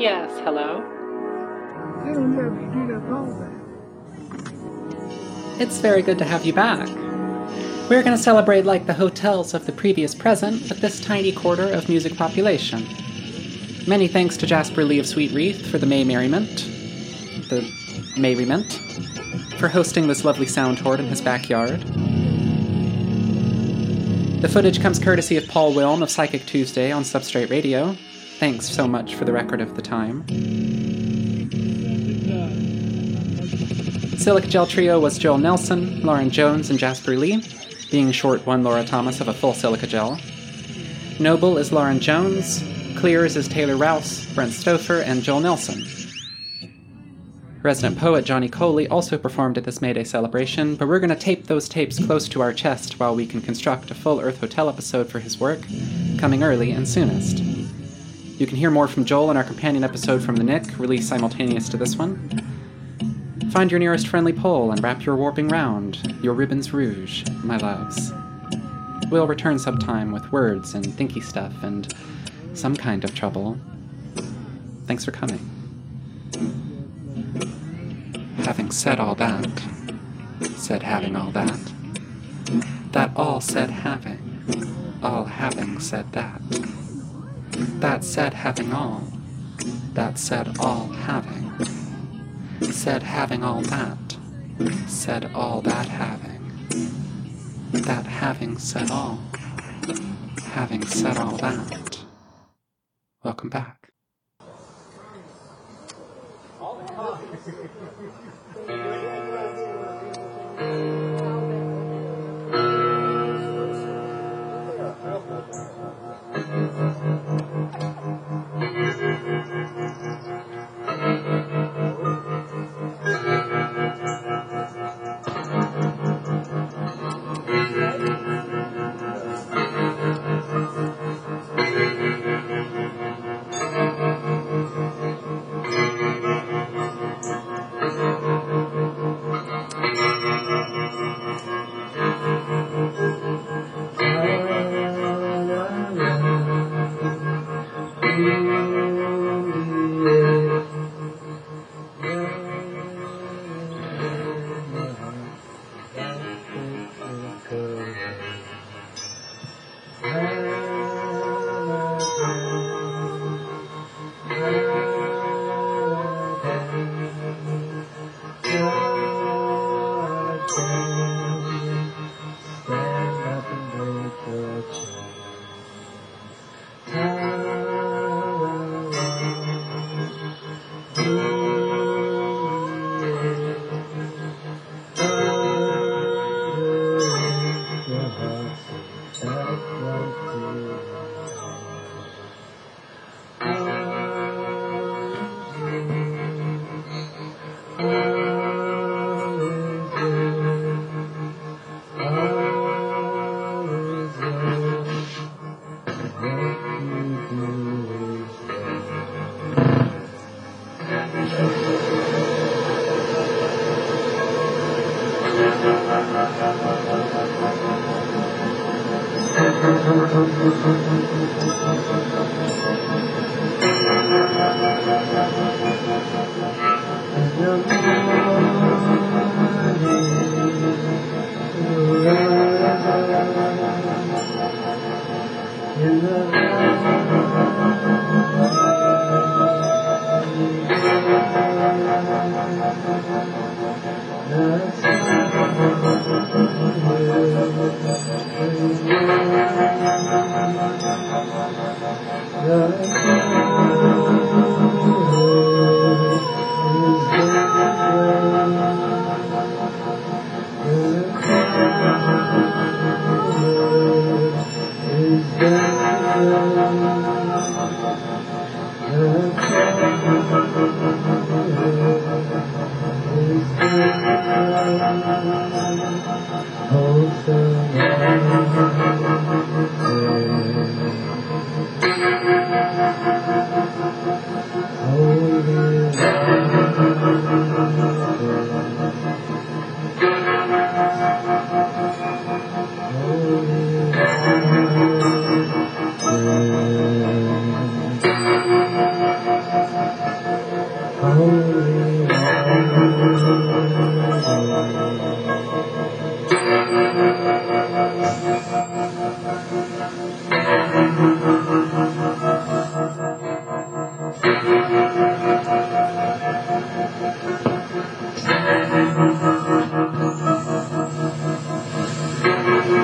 Yes, hello. I don't know if you did all that. It's very good to have you back. We're going to celebrate like the hotels of the previous present with this tiny quarter of music population. Many thanks to Jasper Lee of Sweetwreath for the May merriment, for hosting this lovely sound horde in his backyard. The footage comes courtesy of Paul Wilm of Psychic Tuesday on Substrate Radio. Thanks so much for the record of the time. Silica Gel Trio was Joel Nelson, Lauren Jones, and Jasper Lee, being short one Laura Thomas of a full Silica Gel. Noble is Lauren Jones, Cleers is Taylor Rouse, Brent Stouffer, and Joel Nelson. Resident poet Johnny Coley also performed at this May Day celebration, but we're going to tape those tapes close to our chest while we can construct a full Earth Hotel episode for his work, coming early and soonest. You can hear more from Joel in our companion episode from The Nick, released simultaneous to this one. Find your nearest friendly pole and wrap your warping round, your ribbons rouge, my loves. We'll return sometime with words and thinky stuff and some kind of trouble. Thanks for coming. Having said all that, said having all that, that all said having, all having said that, that said having all, that said all having, said having all that, said all that having, that having said all that. Welcome back.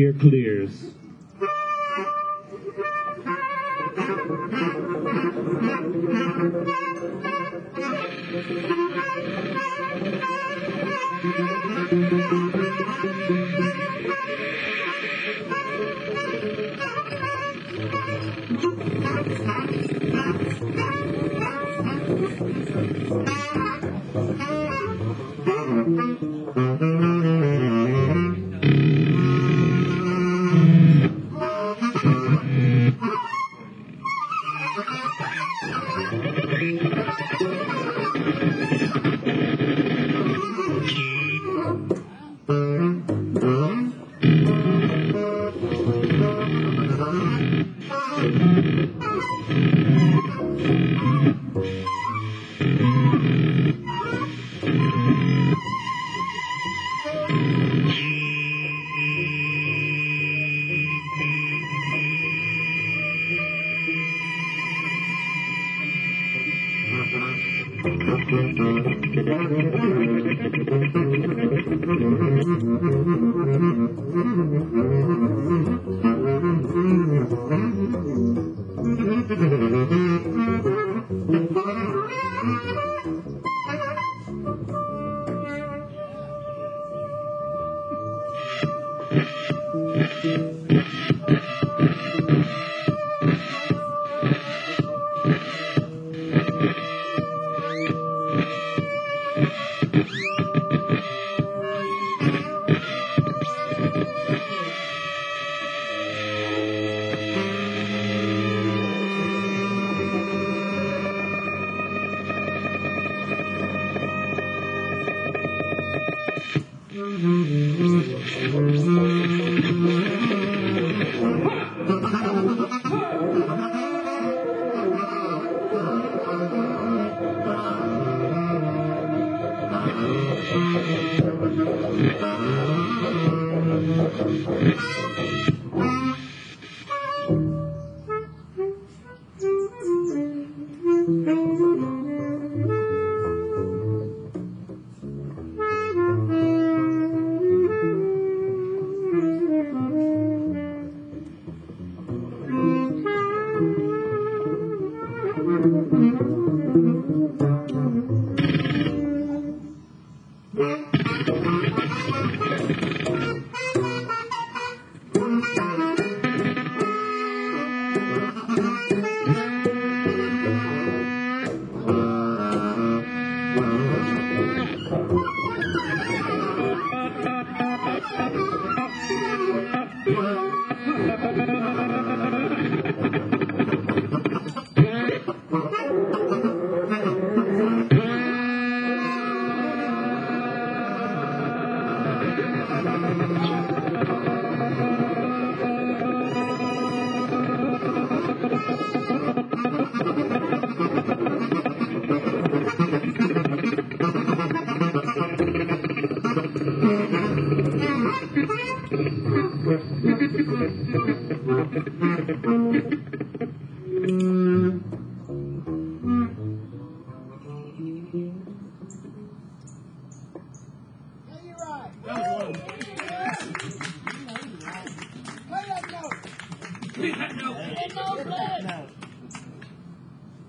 we are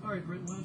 Cleers.